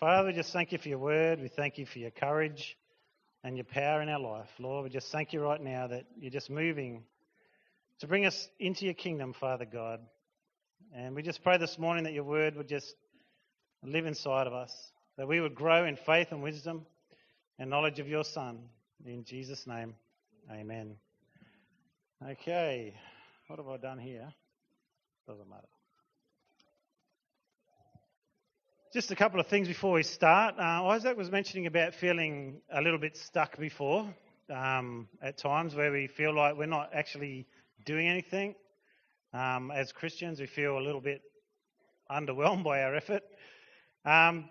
Father, we just thank you for your word. We thank you for your courage and your power in our life. Lord, we just thank you right now that you're just moving to bring us into your kingdom, Father God. And we just pray this morning that your word would just live inside of us, that we would grow in faith and wisdom and knowledge of your Son. In Jesus' name, amen. Okay, what have I done here? Doesn't matter. Just a couple of things before we start. Isaac was mentioning about feeling a little bit stuck before, at times where we feel like we're not actually doing anything. As Christians, we feel a little bit underwhelmed by our effort.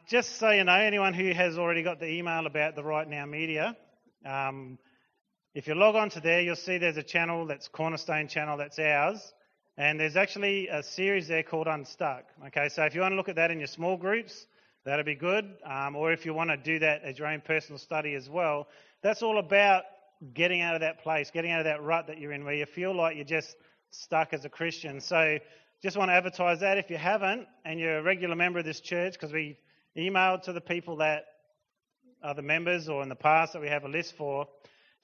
Just so you know, anyone who has already got the email about the Right Now Media, if you log on to there, you'll see there's a channel that's Cornerstone Channel, that's ours. And there's actually a series there called Unstuck. Okay, so if you want to look at that in your small groups, that'll be good. Or if you want to do that as your own personal study as well, that's all about getting out of that place, getting out of that rut that you're in where you feel like you're just stuck as a Christian. So just want to advertise that if you haven't and you're a regular member of this church, because we emailed to the people that are the members or in the past that we have a list for.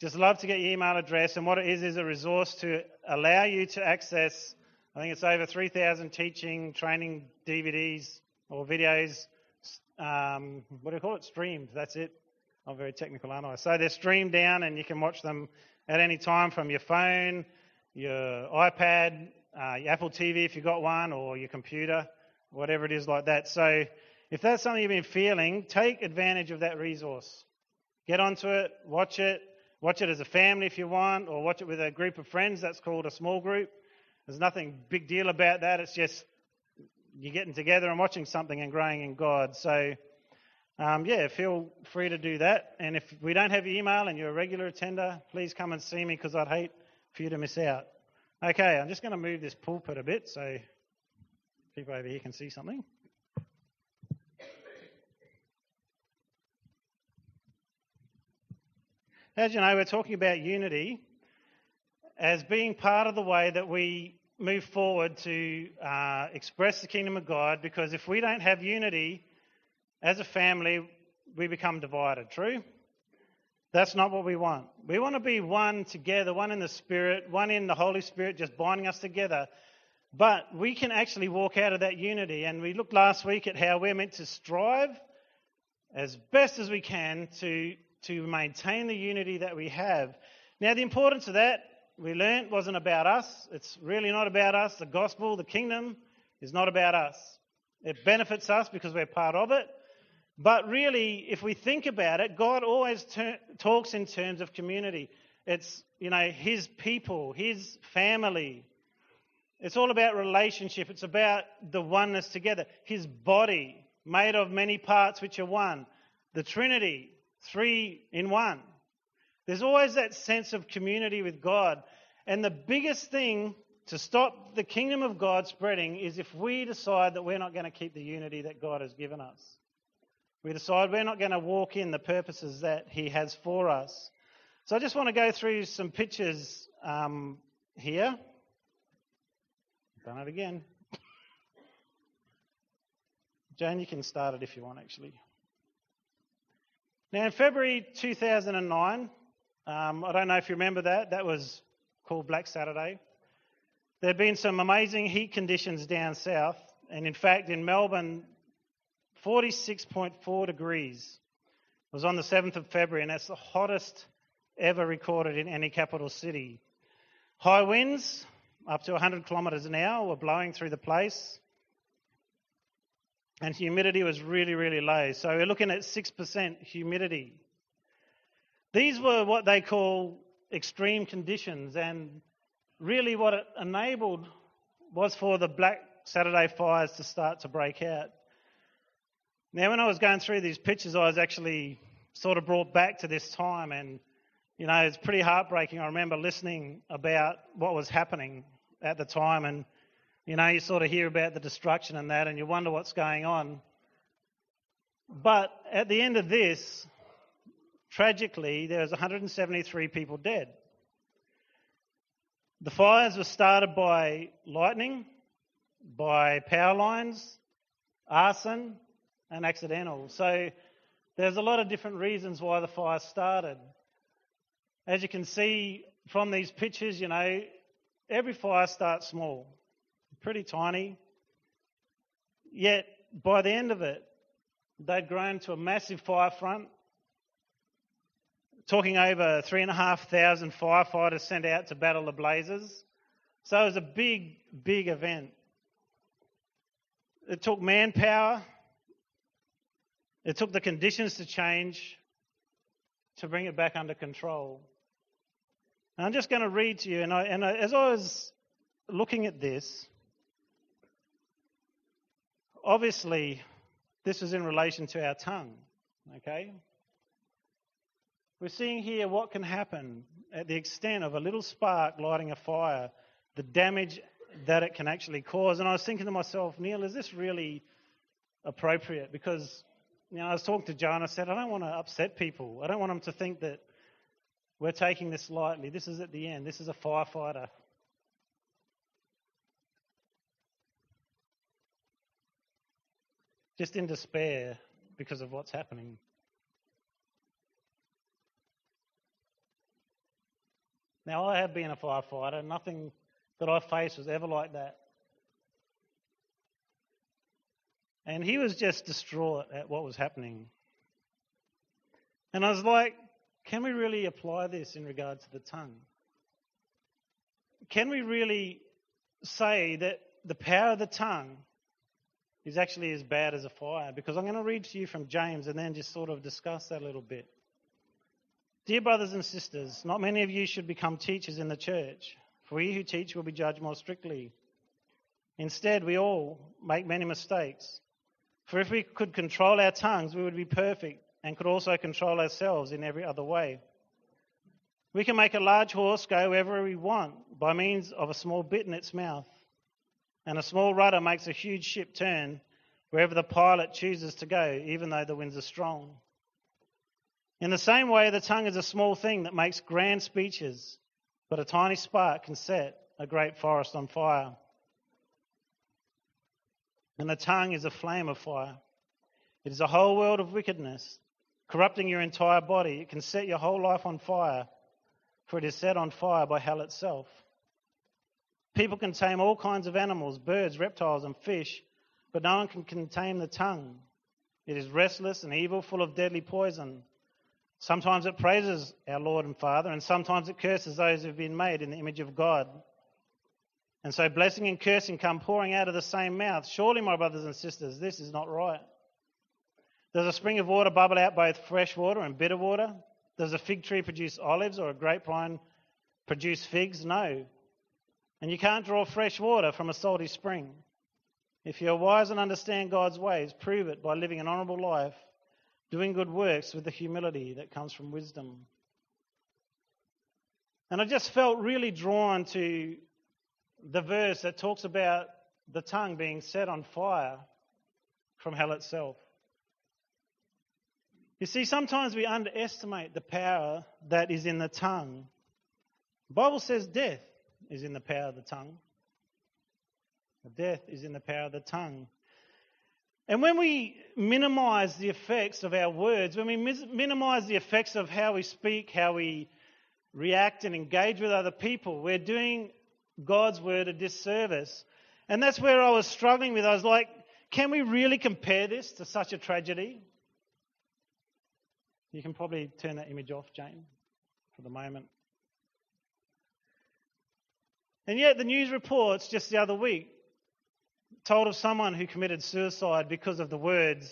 Just love to get your email address. And what it is a resource to allow you to access, I think it's over 3,000 teaching, training DVDs or videos, streamed, that's it. I'm very technical, aren't I? So they're streamed down and you can watch them at any time from your phone, your iPad, your Apple TV if you've got one, or your computer, whatever it is like that. So if that's something you've been feeling, take advantage of that resource. Get onto it, watch it as a family if you want, or watch it with a group of friends. That's called a small group. There's nothing big deal about that. It's just you're getting together and watching something and growing in God. So, feel free to do that. And if we don't have your email and you're a regular attender, please come and see me because I'd hate for you to miss out. Okay, I'm just going to move this pulpit a bit so people over here can see something. As you know, we're talking about unity as being part of the way that we move forward to express the kingdom of God, because if we don't have unity as a family, we become divided, true? That's not what we want. We want to be one together, one in the Spirit, one in the Holy Spirit, just binding us together. But we can actually walk out of that unity, and we looked last week at how we're meant to strive as best as we can to maintain the unity that we have. Now, the importance of that, we learnt, wasn't about us. It's really not about us. The gospel, the kingdom, is not about us. It benefits us because we're part of it. But really, if we think about it, God always talks in terms of community. It's, his people, his family. It's all about relationship. It's about the oneness together. His body, made of many parts which are one. The Trinity, three in one. There's always that sense of community with God. And the biggest thing to stop the kingdom of God spreading is if we decide that we're not going to keep the unity that God has given us. We decide we're not going to walk in the purposes that he has for us. So I just want to go through some pictures here. Done it again. Jane, you can start it if you want, actually. Now, in February 2009... I don't know if you remember that. That was called Black Saturday. There had been some amazing heat conditions down south. And in fact, in Melbourne, 46.4 degrees was on the 7th of February. And that's the hottest ever recorded in any capital city. High winds, up to 100 kilometres an hour, were blowing through the place. And humidity was really, really low. So we're looking at 6% humidity. These were what they call extreme conditions, and really what it enabled was for the Black Saturday fires to start to break out. Now, when I was going through these pictures, I was actually sort of brought back to this time, and, it's pretty heartbreaking. I remember listening about what was happening at the time, and, you sort of hear about the destruction and that, and you wonder what's going on. But at the end of this, tragically, there was 173 people dead. The fires were started by lightning, by power lines, arson, and accidental. So there's a lot of different reasons why the fire started. As you can see from these pictures, you know, every fire starts small, pretty tiny. Yet by the end of it, they'd grown to a massive fire front, talking over 3,500 firefighters sent out to battle the blazes. So it was a big, big event. It took manpower. It took the conditions to change to bring it back under control. And I'm just going to read to you, and as I was looking at this, obviously this was in relation to our tongue, okay? We're seeing here what can happen at the extent of a little spark lighting a fire, the damage that it can actually cause. And I was thinking to myself, Neil, is this really appropriate? Because, you know, I was talking to Joe and I said, I don't want to upset people. I don't want them to think that we're taking this lightly. This is at the end. This is a firefighter. Just in despair because of what's happening. Now, I have been a firefighter. Nothing that I faced was ever like that. And he was just distraught at what was happening. And I was like, can we really apply this in regard to the tongue? Can we really say that the power of the tongue is actually as bad as a fire? Because I'm going to read to you from James and then just sort of discuss that a little bit. Dear brothers and sisters, not many of you should become teachers in the church, for you who teach will be judged more strictly. Instead, we all make many mistakes. For if we could control our tongues, we would be perfect and could also control ourselves in every other way. We can make a large horse go wherever we want by means of a small bit in its mouth, and a small rudder makes a huge ship turn wherever the pilot chooses to go, even though the winds are strong. In the same way, the tongue is a small thing that makes grand speeches, but a tiny spark can set a great forest on fire. And the tongue is a flame of fire. It is a whole world of wickedness, corrupting your entire body. It can set your whole life on fire, for it is set on fire by hell itself. People can tame all kinds of animals, birds, reptiles, and fish, but no one can contain the tongue. It is restless and evil, full of deadly poison. Sometimes it praises our Lord and Father, and sometimes it curses those who have been made in the image of God. And so blessing and cursing come pouring out of the same mouth. Surely, my brothers and sisters, this is not right. Does a spring of water bubble out both fresh water and bitter water? Does a fig tree produce olives or a grapevine produce figs? No. And you can't draw fresh water from a salty spring. If you are wise and understand God's ways, prove it by living an honourable life, doing good works with the humility that comes from wisdom. And I just felt really drawn to the verse that talks about the tongue being set on fire from hell itself. You see, sometimes we underestimate the power that is in the tongue. The Bible says death is in the power of the tongue. Death is in the power of the tongue. And when we minimize the effects of our words, when we minimize the effects of how we speak, how we react and engage with other people, we're doing God's word a disservice. And that's where I was struggling with. I was like, can we really compare this to such a tragedy? You can probably turn that image off, Jane, for the moment. And yet the news reports just the other week told of someone who committed suicide because of the words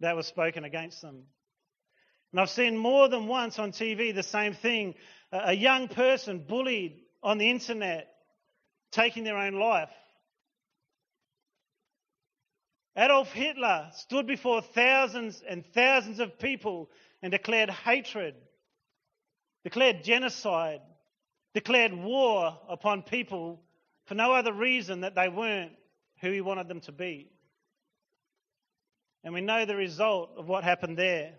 that were spoken against them. And I've seen more than once on TV the same thing. A young person bullied on the internet, taking their own life. Adolf Hitler stood before thousands and thousands of people and declared hatred, declared genocide, declared war upon people for no other reason that they weren't who he wanted them to be. And we know the result of what happened there.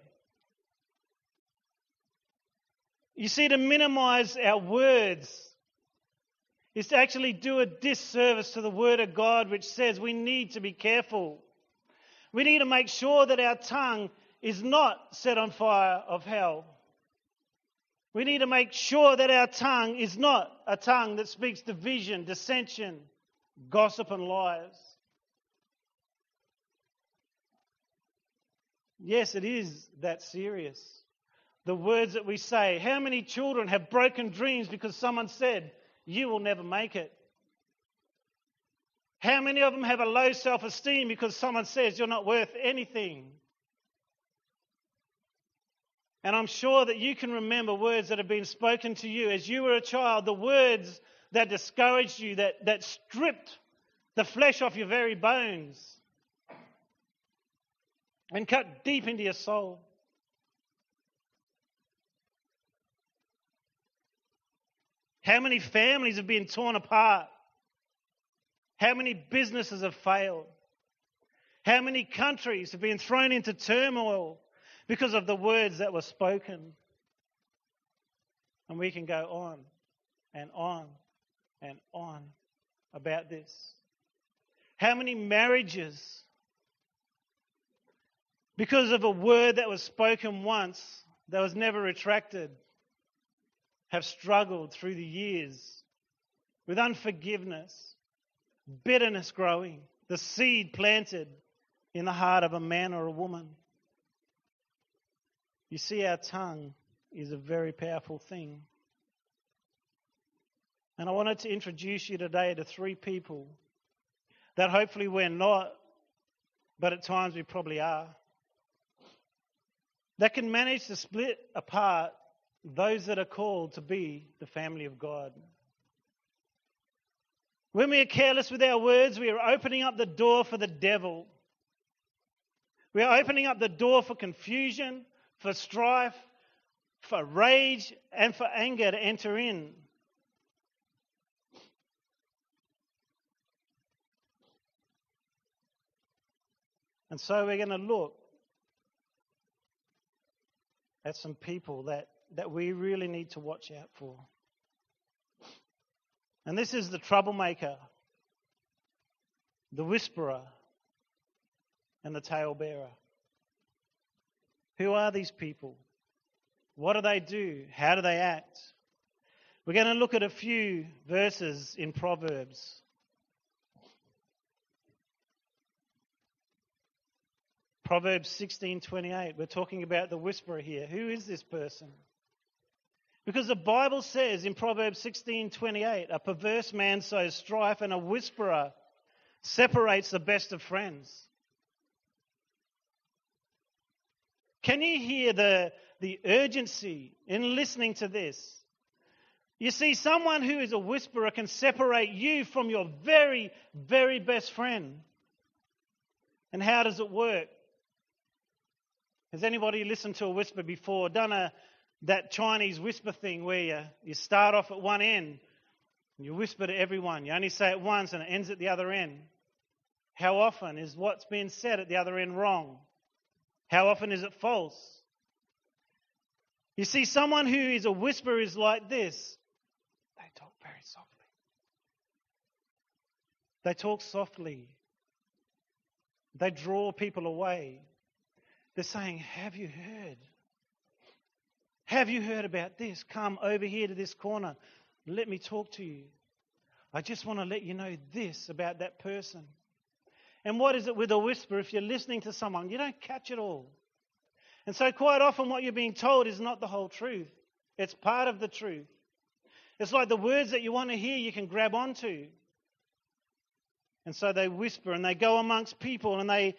You see, to minimize our words is to actually do a disservice to the Word of God, which says we need to be careful. We need to make sure that our tongue is not set on fire of hell. We need to make sure that our tongue is not a tongue that speaks division, dissension, gossip and lies. Yes, it is that serious. The words that we say. How many children have broken dreams because someone said, "You will never make it"? How many of them have a low self-esteem because someone says, "You're not worth anything"? And I'm sure that you can remember words that have been spoken to you as you were a child, the words that discouraged you, that stripped the flesh off your very bones and cut deep into your soul. How many families have been torn apart? How many businesses have failed? How many countries have been thrown into turmoil because of the words that were spoken? And we can go on and on and on about this. How many marriages, because of a word that was spoken once, that was never retracted, have struggled through the years with unforgiveness, bitterness growing, the seed planted in the heart of a man or a woman. You see, our tongue is a very powerful thing. And I wanted to introduce you today to three people that hopefully we're not, but at times we probably are, that can manage to split apart those that are called to be the family of God. When we are careless with our words, we are opening up the door for the devil. We are opening up the door for confusion, for strife, for rage, and for anger to enter in. And so we're going to look at some people that we really need to watch out for. And this is the troublemaker, the whisperer, and the talebearer. Who are these people? What do they do? How do they act? We're going to look at a few verses in Proverbs. Proverbs 16:28. We're talking about the whisperer here. Who is this person? Because the Bible says in Proverbs 16:28, a perverse man sows strife and a whisperer separates the best of friends. Can you hear the urgency in listening to this? You see, someone who is a whisperer can separate you from your very, very best friend. And how does it work? Has anybody listened to a whisper before? Done that Chinese whisper thing where you start off at one end and you whisper to everyone. You only say it once and it ends at the other end. How often is what's being said at the other end wrong? How often is it false? You see, someone who is a whisperer is like this. They talk very softly. They talk softly. They draw people away. They're saying, "Have you heard? Have you heard about this? Come over here to this corner. Let me talk to you. I just want to let you know this about that person." And what is it with a whisper? If you're listening to someone, you don't catch it all. And so quite often what you're being told is not the whole truth. It's part of the truth. It's like the words that you want to hear you can grab onto. And so they whisper and they go amongst people and they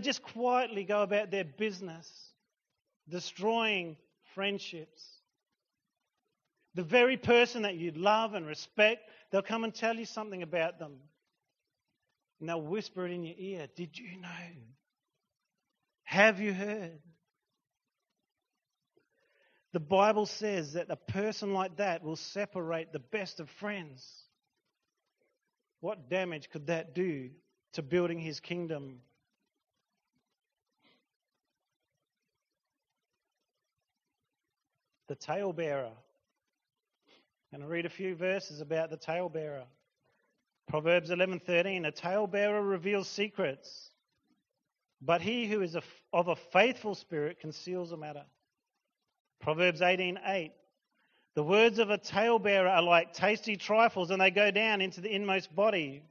just quietly go about their business, destroying friendships. The very person that you love and respect, they'll come and tell you something about them. And they'll whisper it in your ear. Did you know? Have you heard? The Bible says that a person like that will separate the best of friends. What damage could that do to building his kingdom? The talebearer. I'm going to read a few verses about the talebearer. Proverbs 11:13, a talebearer reveals secrets. But he who is of a faithful spirit conceals a matter. Proverbs 18:8. The words of a talebearer are like tasty trifles, and they go down into the inmost body.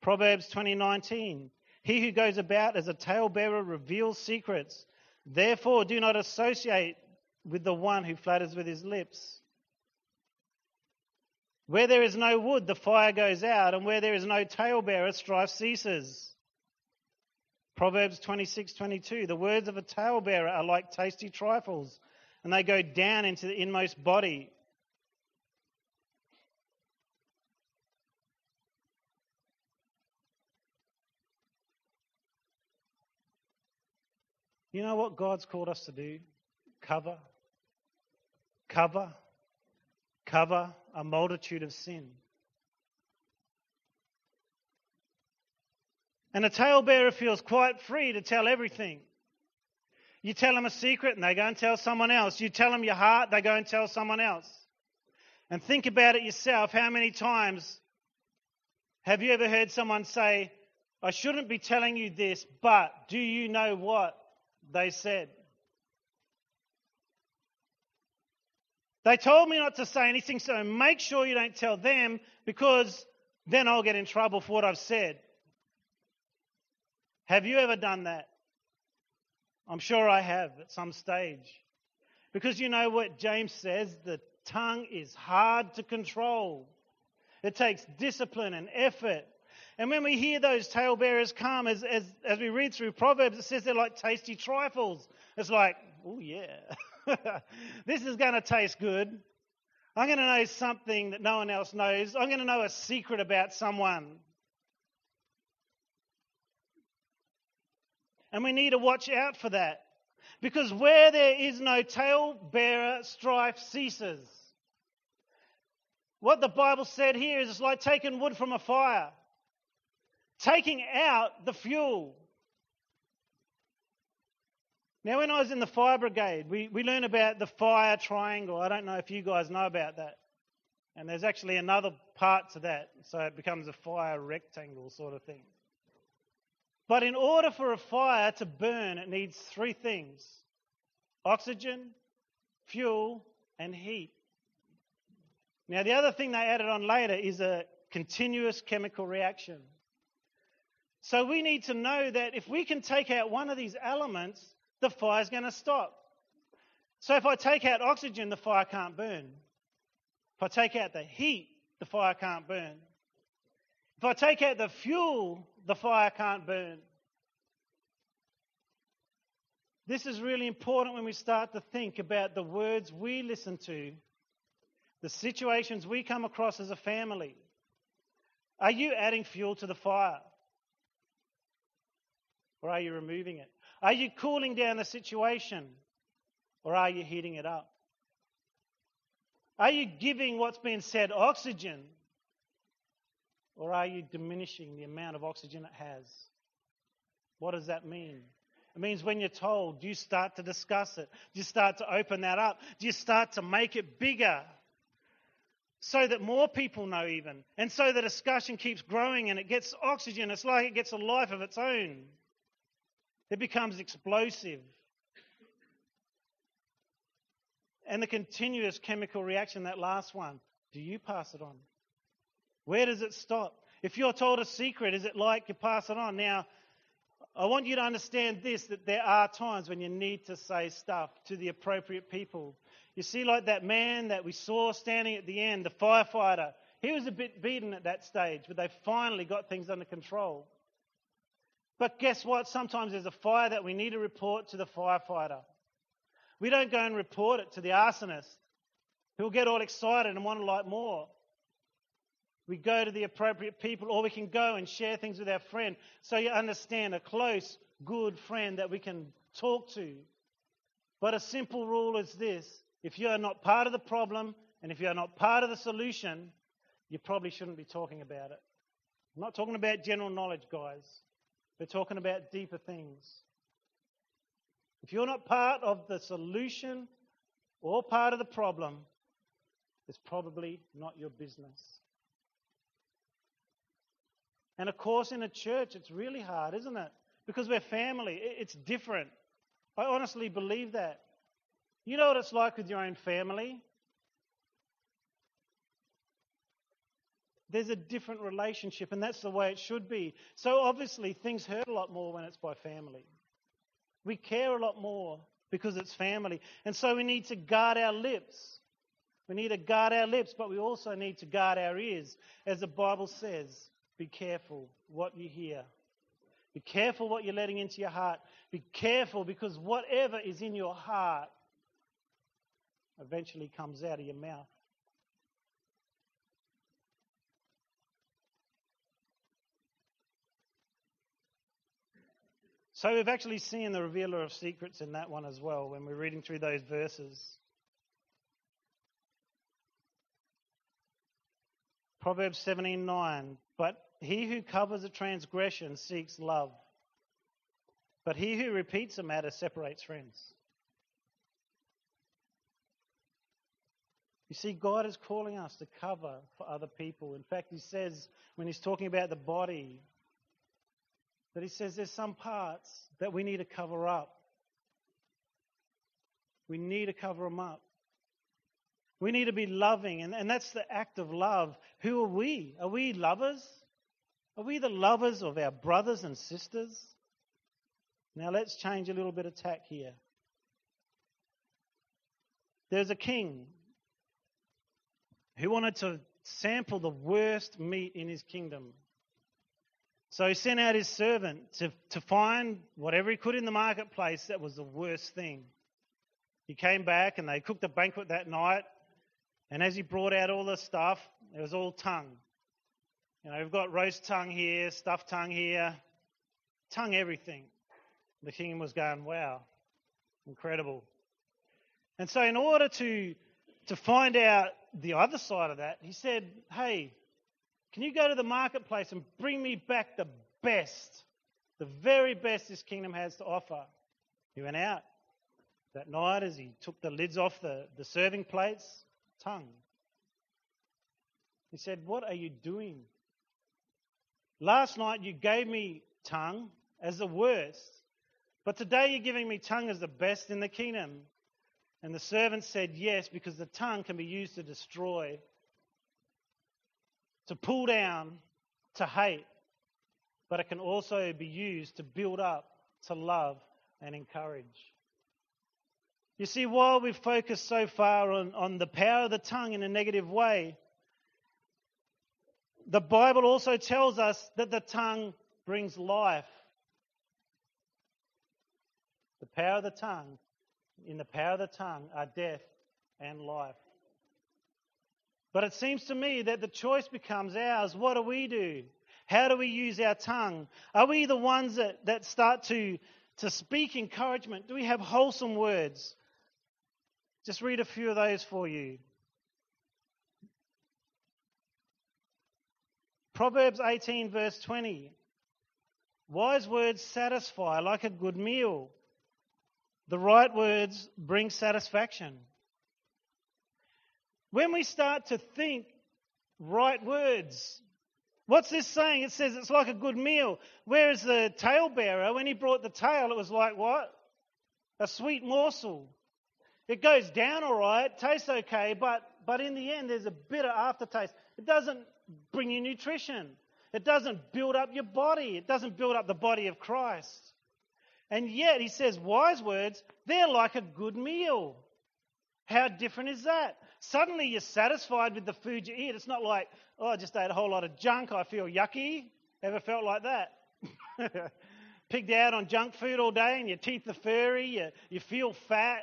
Proverbs 20:19. He who goes about as a talebearer reveals secrets. Therefore, do not associate with the one who flatters with his lips. Where there is no wood, the fire goes out, and where there is no talebearer, strife ceases. Proverbs 26:22. The words of a talebearer are like tasty trifles, and they go down into the inmost body. You know what God's called us to do? Cover, cover, cover a multitude of sin. And a talebearer feels quite free to tell everything. You tell them a secret and they go and tell someone else. You tell them your heart, they go and tell someone else. And think about it yourself. How many times have you ever heard someone say, I shouldn't be telling you this, but do you know what they said? They told me not to say anything, so make sure you don't tell them, because then I'll get in trouble for what I've said. Have you ever done that? I'm sure I have at some stage. Because you know what James says, the tongue is hard to control. It takes discipline and effort. And when we hear those talebearers come, as we read through Proverbs, it says they're like tasty trifles. It's like, oh yeah, this is going to taste good. I'm going to know something that no one else knows. I'm going to know a secret about someone. And we need to watch out for that. Because where there is no talebearer, strife ceases. What the Bible said here is it's like taking wood from a fire. Taking out the fuel. Now, when I was in the fire brigade, we learn about the fire triangle. I don't know if you guys know about that. And there's actually another part to that. So it becomes a fire rectangle sort of thing. But in order for a fire to burn, it needs three things: oxygen, fuel, and heat. Now, the other thing they added on later is a continuous chemical reaction. So we need to know that if we can take out one of these elements, the fire's going to stop. So if I take out oxygen, the fire can't burn. If I take out the heat, the fire can't burn. If I take out the fuel, the fire can't burn. This is really important when we start to think about the words we listen to, the situations we come across as a family. Are you adding fuel to the fire? Or are you removing it? Are you cooling down the situation? Or are you heating it up? Are you giving what's been said oxygen? Or are you diminishing the amount of oxygen it has? What does that mean? It means when you're told, do you start to discuss it? Do you start to open that up? Do you start to make it bigger so that more people know even? And so the discussion keeps growing and it gets oxygen. It's like it gets a life of its own. It becomes explosive. And the continuous chemical reaction, that last one, do you pass it on? Where does it stop? If you're told a secret, is it like you pass it on? Now, I want you to understand this, that there are times when you need to say stuff to the appropriate people. You see, like that man that we saw standing at the end, the firefighter, he was a bit beaten at that stage, but they finally got things under control. But guess what? Sometimes there's a fire that we need to report to the firefighter. We don't go and report it to the arsonist, who'll get all excited and want to light more. We go to the appropriate people, or we can go and share things with our friend. So you understand, a close, good friend that we can talk to. But a simple rule is this: if you are not part of the problem and if you are not part of the solution, you probably shouldn't be talking about it. I'm not talking about general knowledge, guys. We're talking about deeper things. If you're not part of the solution or part of the problem, it's probably not your business. And of course in a church it's really hard, isn't it? because we're family. It's different. I honestly believe that. You know what it's like with your own family? There's a different relationship, and that's the way it should be. So obviously things hurt a lot more when it's by family. We care a lot more because it's family. And so we need to guard our lips. We need to guard our lips, but we also need to guard our ears. As the Bible says, be careful what you hear. Be careful what you're letting into your heart. Be careful, because whatever is in your heart eventually comes out of your mouth. So we've actually seen the revealer of secrets in that one as well when we're reading through those verses. Proverbs 17:9, but he who covers a transgression seeks love, but he who repeats a matter separates friends. You see, God is calling us to cover for other people. In fact, he says, when he's talking about the body, that he says there's some parts that we need to cover up. We need to cover them up. We need to be loving, and that's the act of love. Who are we? Are we lovers? Are we the lovers of our brothers and sisters? Now let's change a little bit of tack here. There's a king who wanted to sample the worst meat in his kingdom. So he sent out his servant to find whatever he could in the marketplace that was the worst thing. He came back and they cooked a banquet that night, and as he brought out all the stuff, it was all tongue. You know, we've got roast tongue here, stuffed tongue here, tongue everything. The king was going, wow, incredible. And so in order to find out the other side of that, he said, hey, can you go to the marketplace and bring me back the best, the very best this kingdom has to offer? He went out that night as he took the lids off the serving plates, tongue. He said, what are you doing? Last night you gave me tongue as the worst, but today you're giving me tongue as the best in the kingdom. And the servant said yes, because the tongue can be used to destroy, to pull down, to hate, but it can also be used to build up, to love and encourage. You see, while we've focused so far on the power of the tongue in a negative way, the Bible also tells us that the tongue brings life. The power of the tongue, in the power of the tongue are death and life. But it seems to me that the choice becomes ours. What do we do? How do we use our tongue? Are we the ones that start to speak encouragement? Do we have wholesome words? Just read a few of those for you. Proverbs 18 verse 20. Wise words satisfy like a good meal. The right words bring satisfaction. When we start to think right words, what's this saying? It says it's like a good meal. Whereas the talebearer, when he brought the tale, it was like what? A sweet morsel. It goes down all right, tastes okay, but in the end there's a bitter aftertaste. It doesn't bring you nutrition. It doesn't build up your body. It doesn't build up the body of Christ. And yet he says wise words, they're like a good meal. How different is that? Suddenly you're satisfied with the food you eat. It's not like, oh, I just ate a whole lot of junk, I feel yucky. Ever felt like that? Pigged out on junk food all day and your teeth are furry, you feel fat.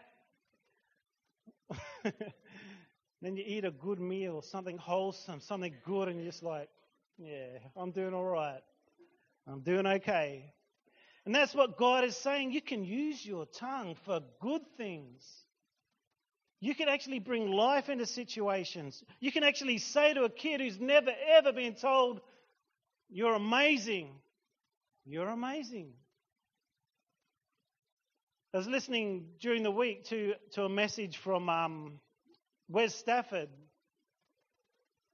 Then you eat a good meal, something wholesome, something good, and you're just like, yeah, I'm doing all right. I'm doing okay. And that's what God is saying. You can use your tongue for good things. You can actually bring life into situations. You can actually say to a kid who's never, ever been told, you're amazing. You're amazing. I was listening during the week to a message from Wes Stafford.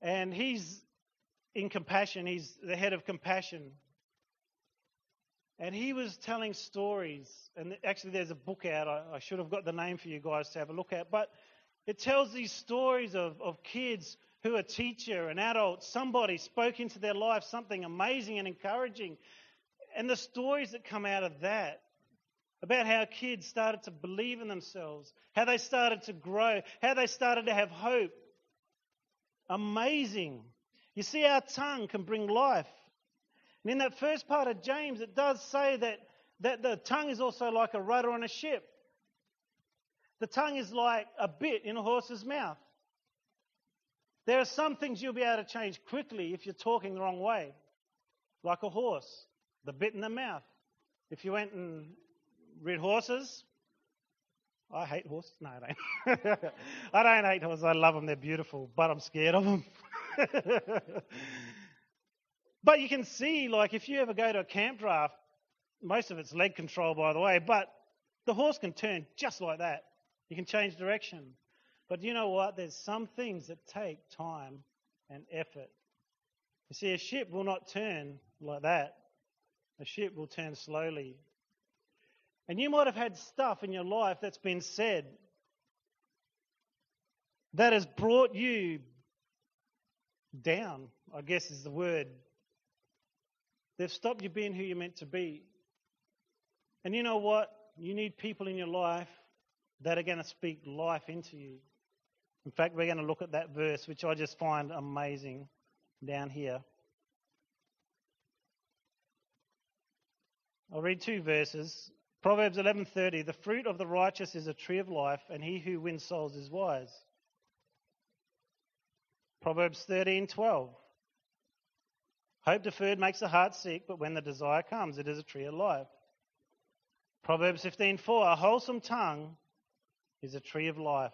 And he's in Compassion. He's the head of Compassion. And he was telling stories, and actually there's a book out, I should have got the name for you guys to have a look at, but it tells these stories of kids who a teacher, an adult, somebody spoke into their life something amazing and encouraging. And the stories that come out of that, about how kids started to believe in themselves, how they started to grow, how they started to have hope. Amazing. You see, our tongue can bring life. And in that first part of James, it does say that the tongue is also like a rudder on a ship. The tongue is like a bit in a horse's mouth. There are some things you'll be able to change quickly if you're talking the wrong way, like a horse, the bit in the mouth. If you went and read horses, I hate horses. No, I don't. I don't hate horses. I love them. They're beautiful, but I'm scared of them. But you can see, like, if you ever go to a camp draft, most of it's leg control, by the way, but the horse can turn just like that. You can change direction. But you know what? There's some things that take time and effort. You see, a ship will not turn like that. A ship will turn slowly. And you might have had stuff in your life that's been said that has brought you down, I guess is the word. They've stopped you being who you're meant to be. And you know what? You need people in your life that are going to speak life into you. In fact, we're going to look at that verse, which I just find amazing, down here. I'll read two verses. Proverbs 11:30, the fruit of the righteous is a tree of life, and he who wins souls is wise. Proverbs 13:12, hope deferred makes the heart sick, but when the desire comes, it is a tree of life. Proverbs 15:4, a wholesome tongue is a tree of life,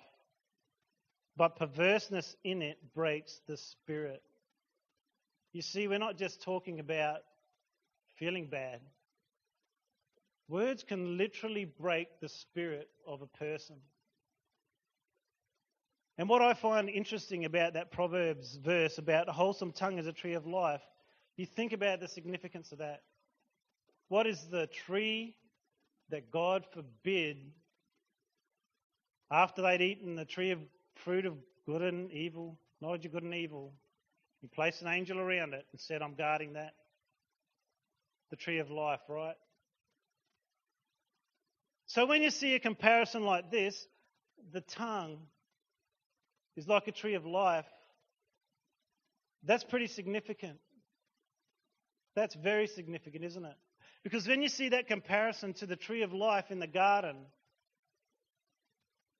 but perverseness in it breaks the spirit. You see, we're not just talking about feeling bad. Words can literally break the spirit of a person. And what I find interesting about that Proverbs verse about a wholesome tongue is a tree of life, you think about the significance of that. What is the tree that God forbid, after they'd eaten the tree of fruit of good and evil, knowledge of good and evil, he placed an angel around it and said, I'm guarding that. The tree of life, right? So when you see a comparison like this, the tongue is like a tree of life. That's pretty significant. That's very significant, isn't it? Because when you see that comparison to the tree of life in the garden,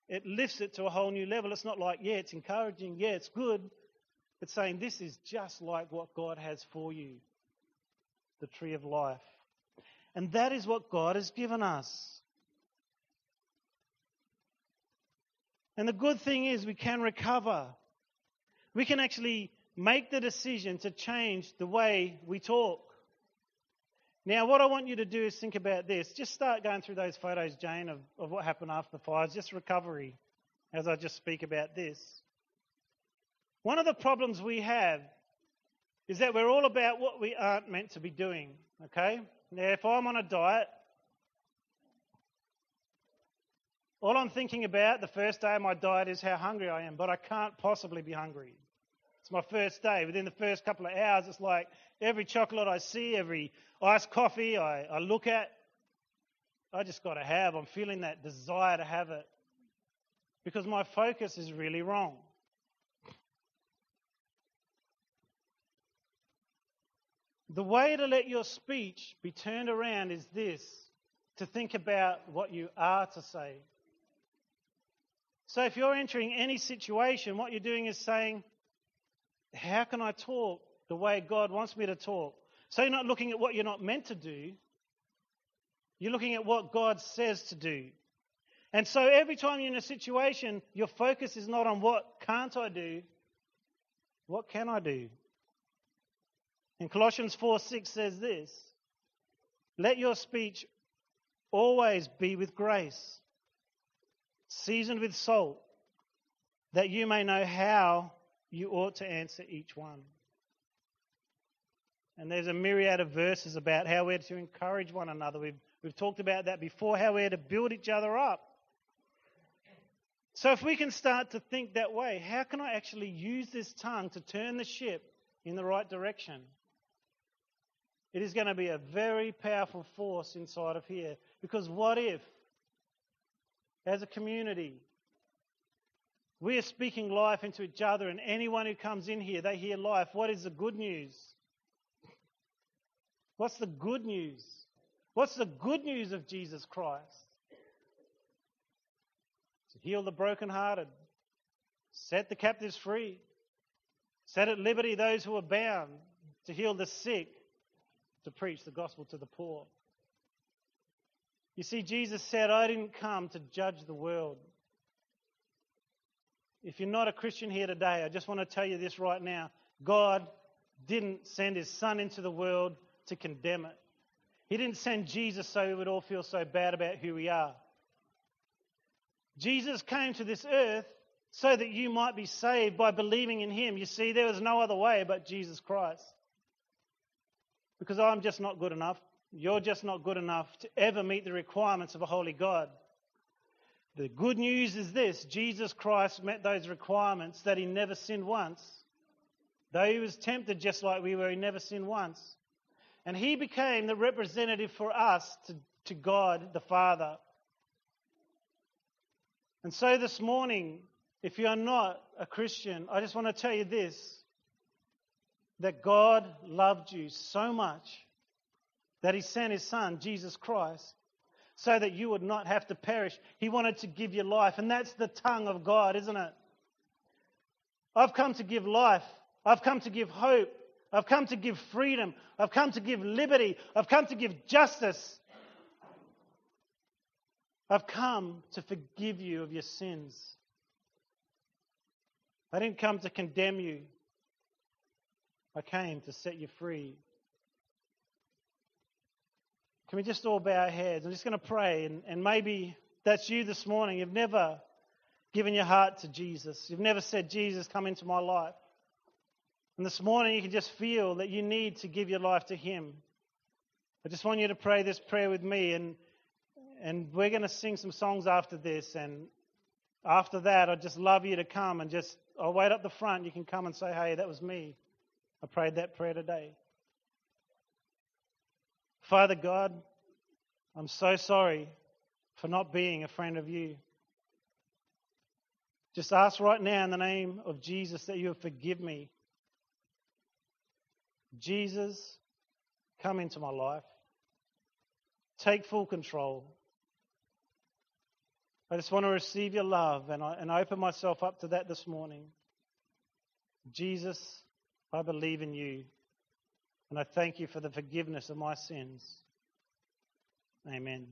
it lifts it to a whole new level. It's not like, yeah, it's encouraging, yeah, it's good. It's saying this is just like what God has for you, the tree of life. And that is what God has given us. And the good thing is we can recover. We can actually make the decision to change the way we talk. Now, what I want you to do is think about this. Just start going through those photos, Jane, of what happened after the fires, just recovery, as I just speak about this. One of the problems we have is that we're all about what we aren't meant to be doing, okay? Now, if I'm on a diet, all I'm thinking about the first day of my diet is how hungry I am, but I can't possibly be hungry. It's my first day. Within the first couple of hours, it's like every chocolate I see, every iced coffee I look at, I just got to have. I'm feeling that desire to have it because my focus is really wrong. The way to let your speech be turned around is this, to think about what you are to say. So if you're entering any situation, what you're doing is saying, how can I talk the way God wants me to talk? So you're not looking at what you're not meant to do. You're looking at what God says to do. And so every time you're in a situation, your focus is not on what can't I do, what can I do? And Colossians 4:6 says this, let your speech always be with grace, seasoned with salt, that you may know how you ought to answer each one. And there's a myriad of verses about how we're to encourage one another. We've talked about that before, how we're to build each other up. So if we can start to think that way, how can I actually use this tongue to turn the ship in the right direction? It is going to be a very powerful force inside of here. Because what if, as a community, we are speaking life into each other, and anyone who comes in here, they hear life. What is the good news? What's the good news? What's the good news of Jesus Christ? To heal the brokenhearted, set the captives free, set at liberty those who are bound, to heal the sick, to preach the gospel to the poor. You see, Jesus said, I didn't come to judge the world. If you're not a Christian here today, I just want to tell you this right now. God didn't send his son into the world to condemn it. He didn't send Jesus so we would all feel so bad about who we are. Jesus came to this earth so that you might be saved by believing in him. You see, there was no other way but Jesus Christ. Because I'm just not good enough. You're just not good enough to ever meet the requirements of a holy God. The good news is this: Jesus Christ met those requirements, that he never sinned once. Though he was tempted just like we were, he never sinned once. And he became the representative for us to God the Father. And so this morning, if you are not a Christian, I just want to tell you this, that God loved you so much that he sent his son, Jesus Christ, so that you would not have to perish. He wanted to give you life, and that's the tongue of God, isn't it? I've come to give life. I've come to give hope. I've come to give freedom. I've come to give liberty. I've come to give justice. I've come to forgive you of your sins. I didn't come to condemn you. I came to set you free. Can we just all bow our heads? I'm just going to pray, and maybe that's you this morning. You've never given your heart to Jesus. You've never said, Jesus, come into my life. And this morning you can just feel that you need to give your life to him. I just want you to pray this prayer with me, and we're going to sing some songs after this, and after that I'd just love you to come and just, I'll wait up the front, you can come and say, hey, that was me. I prayed that prayer today. Father God, I'm so sorry for not being a friend of you. Just ask right now in the name of Jesus that you would forgive me. Jesus, come into my life. Take full control. I just want to receive your love, and I open myself up to that this morning. Jesus, I believe in you, and I thank you for the forgiveness of my sins. Amen.